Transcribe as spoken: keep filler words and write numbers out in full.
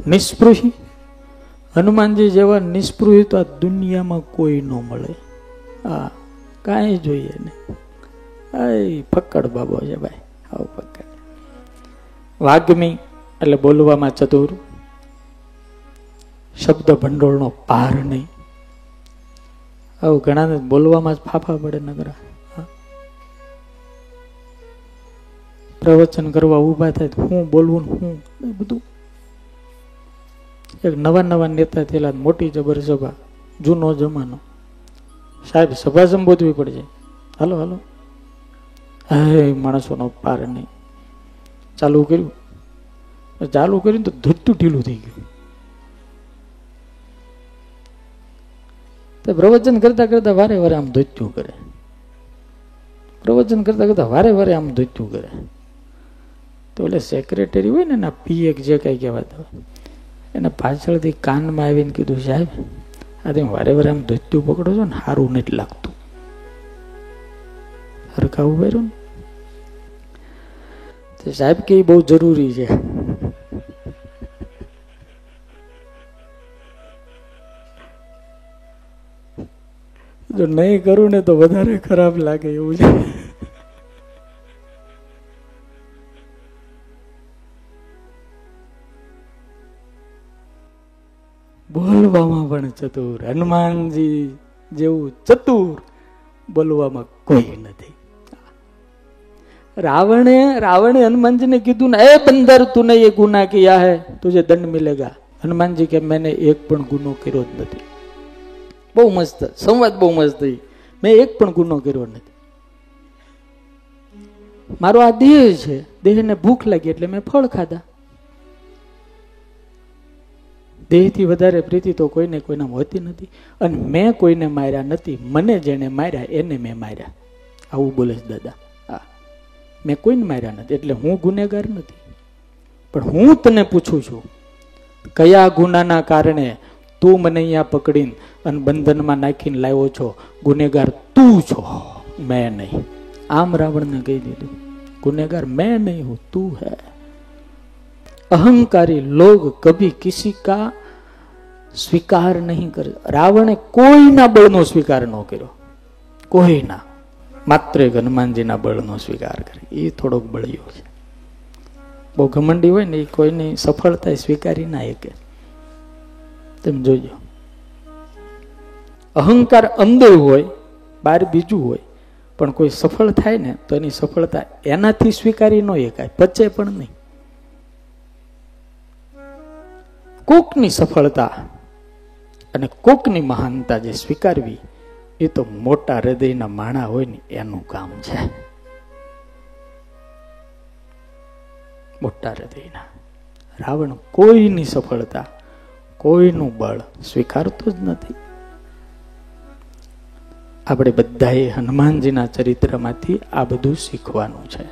નિસ્પૃહી હનુમાનજી જેવા નિસ્પૃહી તો આ દુનિયામાં કોઈ ન મળે. હા, કાંઈ જોઈએ નહીં. આ ફક્કડ બાબો છે ભાઈ, આવો ફક્કડ. વાગ્મી એટલે બોલવામાં ચતુર, શબ્દ ભંડોળનો પાર નહીં. આવું ઘણાને બોલવામાં જ ફાફા પડે નગરા. પ્રવચન કરવા ઊભા થાય, હું બોલવું હું એ બધું. એક નવા નવા નેતા થયેલા, મોટી જબર સભા, જૂનો જમાનો. સાહેબ સભા સંબોધવી પડશે, હાલો હાલો, હે માણસોનો પાર નહીં. ચાલુ કર્યું, ચાલુ કર્યું તો ધૂતું ઢીલું થઈ ગયું. તો પ્રવચન કરતા કરતા વારે વારે આમ ધૂતું કરે, પ્રવચન કરતા કરતા વારે વારે આમ ધૂતું કરે. તો એટલે સેક્રેટરી હોય ને એના પીએક જે કંઈ કહેવાતા હોય, એને પાછળથી કાનમાં આવીને કીધું, સાહેબ આ તમે વારે વારે આમ ધોત્યું પકડો છો ને, સારું નથી લાગતું. હરખાવું પહેર્યું ને તો સાહેબ કે એ બહુ જરૂરી છે. જો નહીં કરું ને તો વધારે ખરાબ લાગે એવું છે. બોલવામાં પણ ચતુર, હનુમાનજી જેવું ચતુર બોલવામાં કોઈ નથી. રાવણે રાવણે હનુમાનજીને કીધું ને, એ બંદર તુને એ ગુના કિયા હે તુજે દંડ મિલેગા. હનુમાનજી કે મેં એક પણ ગુનો કર્યો જ નથી. બહુ મસ્ત સંવાદ, બહુ મસ્ત થઈ. મેં એક પણ ગુનો કર્યો નથી. મારો આ દેહ છે, દેહને ભૂખ લાગી એટલે મેં ફળ ખાધા. દેહથી વધારે પ્રીતિ તો કોઈને કોઈના હોતી નથી, અને મેં કોઈને માર્યા નથી. મને જેને માર્યા એને મેં માર્યા, આવું બોલે છે દાદા. હા, મેં કોઈને માર્યા નથી એટલે હું ગુનેગાર નથી. પણ હું તને પૂછું છું, કયા ગુનાના કારણે તું મને અહીંયા પકડીને અને બંધનમાં નાખીને લાવ્યો છો? ગુનેગાર તું છો, મેં નહીં. આમ રાવણને કહી દીધું, ગુનેગાર મેં નહીં હું, તું હે. અહંકારી લોગ કભી કિસી કા સ્વીકાર નહીં કરે. રાવણે કોઈના બળનો સ્વીકાર ન કર્યો, કોઈના, માત્ર હનુમાનજીના બળનો સ્વીકાર કરે. એ થોડોક બળ્યો છે, બહુ ઘમંડી હોય ને એ કોઈની સફળતા સ્વીકારી ના શકે. તમે જોજો, અહંકાર અંદર હોય, બહાર બીજું હોય, પણ કોઈ સફળ થાય ને તો એની સફળતા એનાથી સ્વીકારી ન શકાય, પચે પણ નહીં. કોકની સફળતા અને કોકની મહાનતા જે સ્વીકારવી, એ તો મોટા હૃદયના માણા હોય ને એનું કામ છે. મોટા હૃદયના રાવણ કોઈની સફળતા, કોઈનું બળ સ્વીકારતો જ નથી. આપણે બધાએ હનુમાનજીના ચરિત્રમાંથી આ બધું શીખવાનું છે.